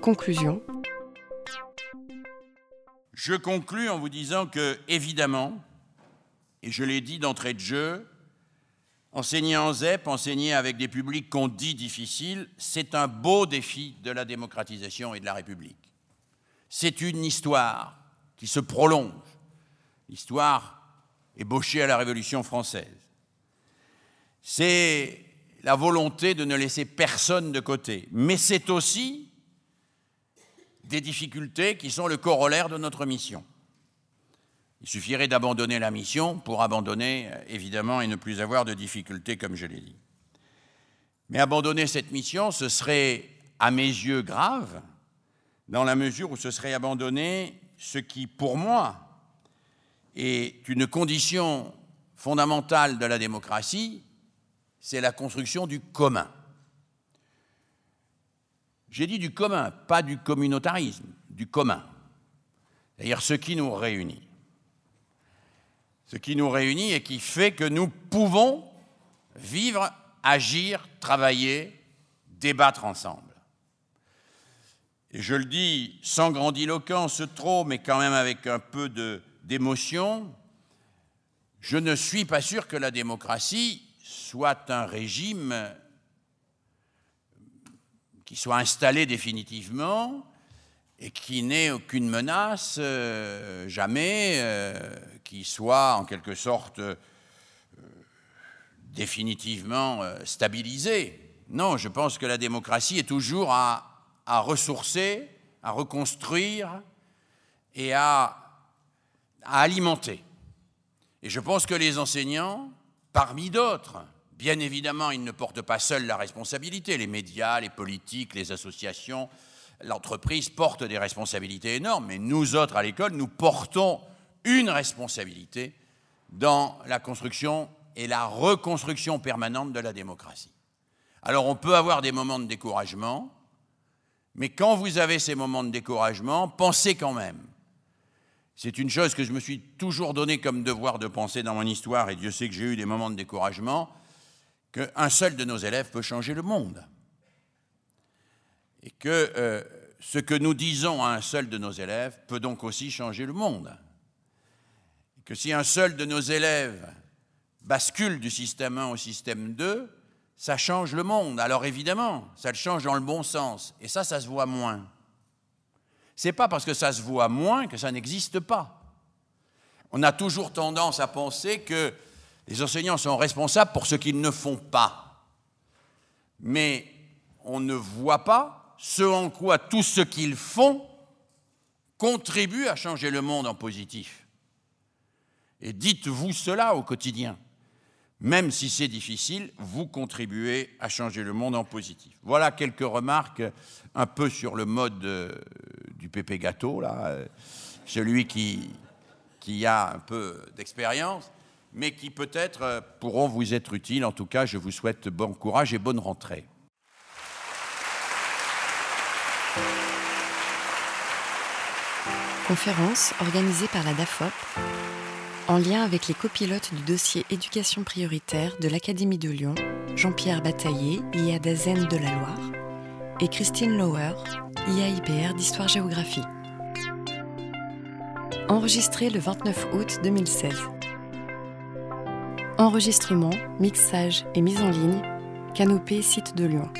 Conclusion. Je conclus en vous disant que, évidemment, et je l'ai dit d'entrée de jeu, enseigner en ZEP, enseigner avec des publics qu'on dit difficiles, c'est un beau défi de la démocratisation et de la République. C'est une histoire qui se prolonge, l'histoire ébauchée à la Révolution française. C'est la volonté de ne laisser personne de côté, mais c'est aussi des difficultés qui sont le corollaire de notre mission. Il suffirait d'abandonner la mission pour abandonner, évidemment, et ne plus avoir de difficultés, comme je l'ai dit. Mais abandonner cette mission, ce serait, à mes yeux, grave, dans la mesure où ce serait abandonner ce qui, pour moi, est une condition fondamentale de la démocratie, c'est la construction du commun. J'ai dit du commun, pas du communautarisme, du commun. C'est-à-dire ce qui nous réunit. Ce qui nous réunit et qui fait que nous pouvons vivre, agir, travailler, débattre ensemble. Et je le dis sans grandiloquence trop, mais quand même avec un peu d'émotion, je ne suis pas sûr que la démocratie soit un régime qui soit installé définitivement et qui n'ait aucune menace, jamais, qui soit en quelque sorte définitivement stabilisé. Non, je pense que la démocratie est toujours à ressourcer, à reconstruire et à alimenter. Et je pense que les enseignants, parmi d'autres, bien évidemment, ils ne portent pas seuls la responsabilité. Les médias, les politiques, les associations, l'entreprise portent des responsabilités énormes, mais nous autres à l'école, nous portons une responsabilité dans la construction et la reconstruction permanente de la démocratie. Alors on peut avoir des moments de découragement, mais quand vous avez ces moments de découragement, pensez quand même. C'est une chose que je me suis toujours donné comme devoir de penser dans mon histoire, et Dieu sait que j'ai eu des moments de découragement, qu'un seul de nos élèves peut changer le monde. Et que ce que nous disons à un seul de nos élèves peut donc aussi changer le monde. Et que si un seul de nos élèves bascule du système 1 au système 2, ça change le monde. Alors évidemment, ça le change dans le bon sens. Et ça, ça se voit moins. C'est pas parce que ça se voit moins que ça n'existe pas. On a toujours tendance à penser que les enseignants sont responsables pour ce qu'ils ne font pas. Mais on ne voit pas ce en quoi tout ce qu'ils font contribue à changer le monde en positif. Et dites-vous cela au quotidien. Même si c'est difficile, vous contribuez à changer le monde en positif. Voilà quelques remarques un peu sur le mode du pépé gâteau, là, celui qui a un peu d'expérience, mais qui peut-être pourront vous être utiles. En tout cas, je vous souhaite bon courage et bonne rentrée. Conférence organisée par la DAFOP en lien avec les copilotes du dossier éducation prioritaire de l'Académie de Lyon, Jean-Pierre Bataillé, IA d'Azen de la Loire, et Christine Lauer, IAIPR d'Histoire-Géographie. Enregistré le 29 août 2016. Enregistrement, mixage et mise en ligne, Canopé, site de Lyon.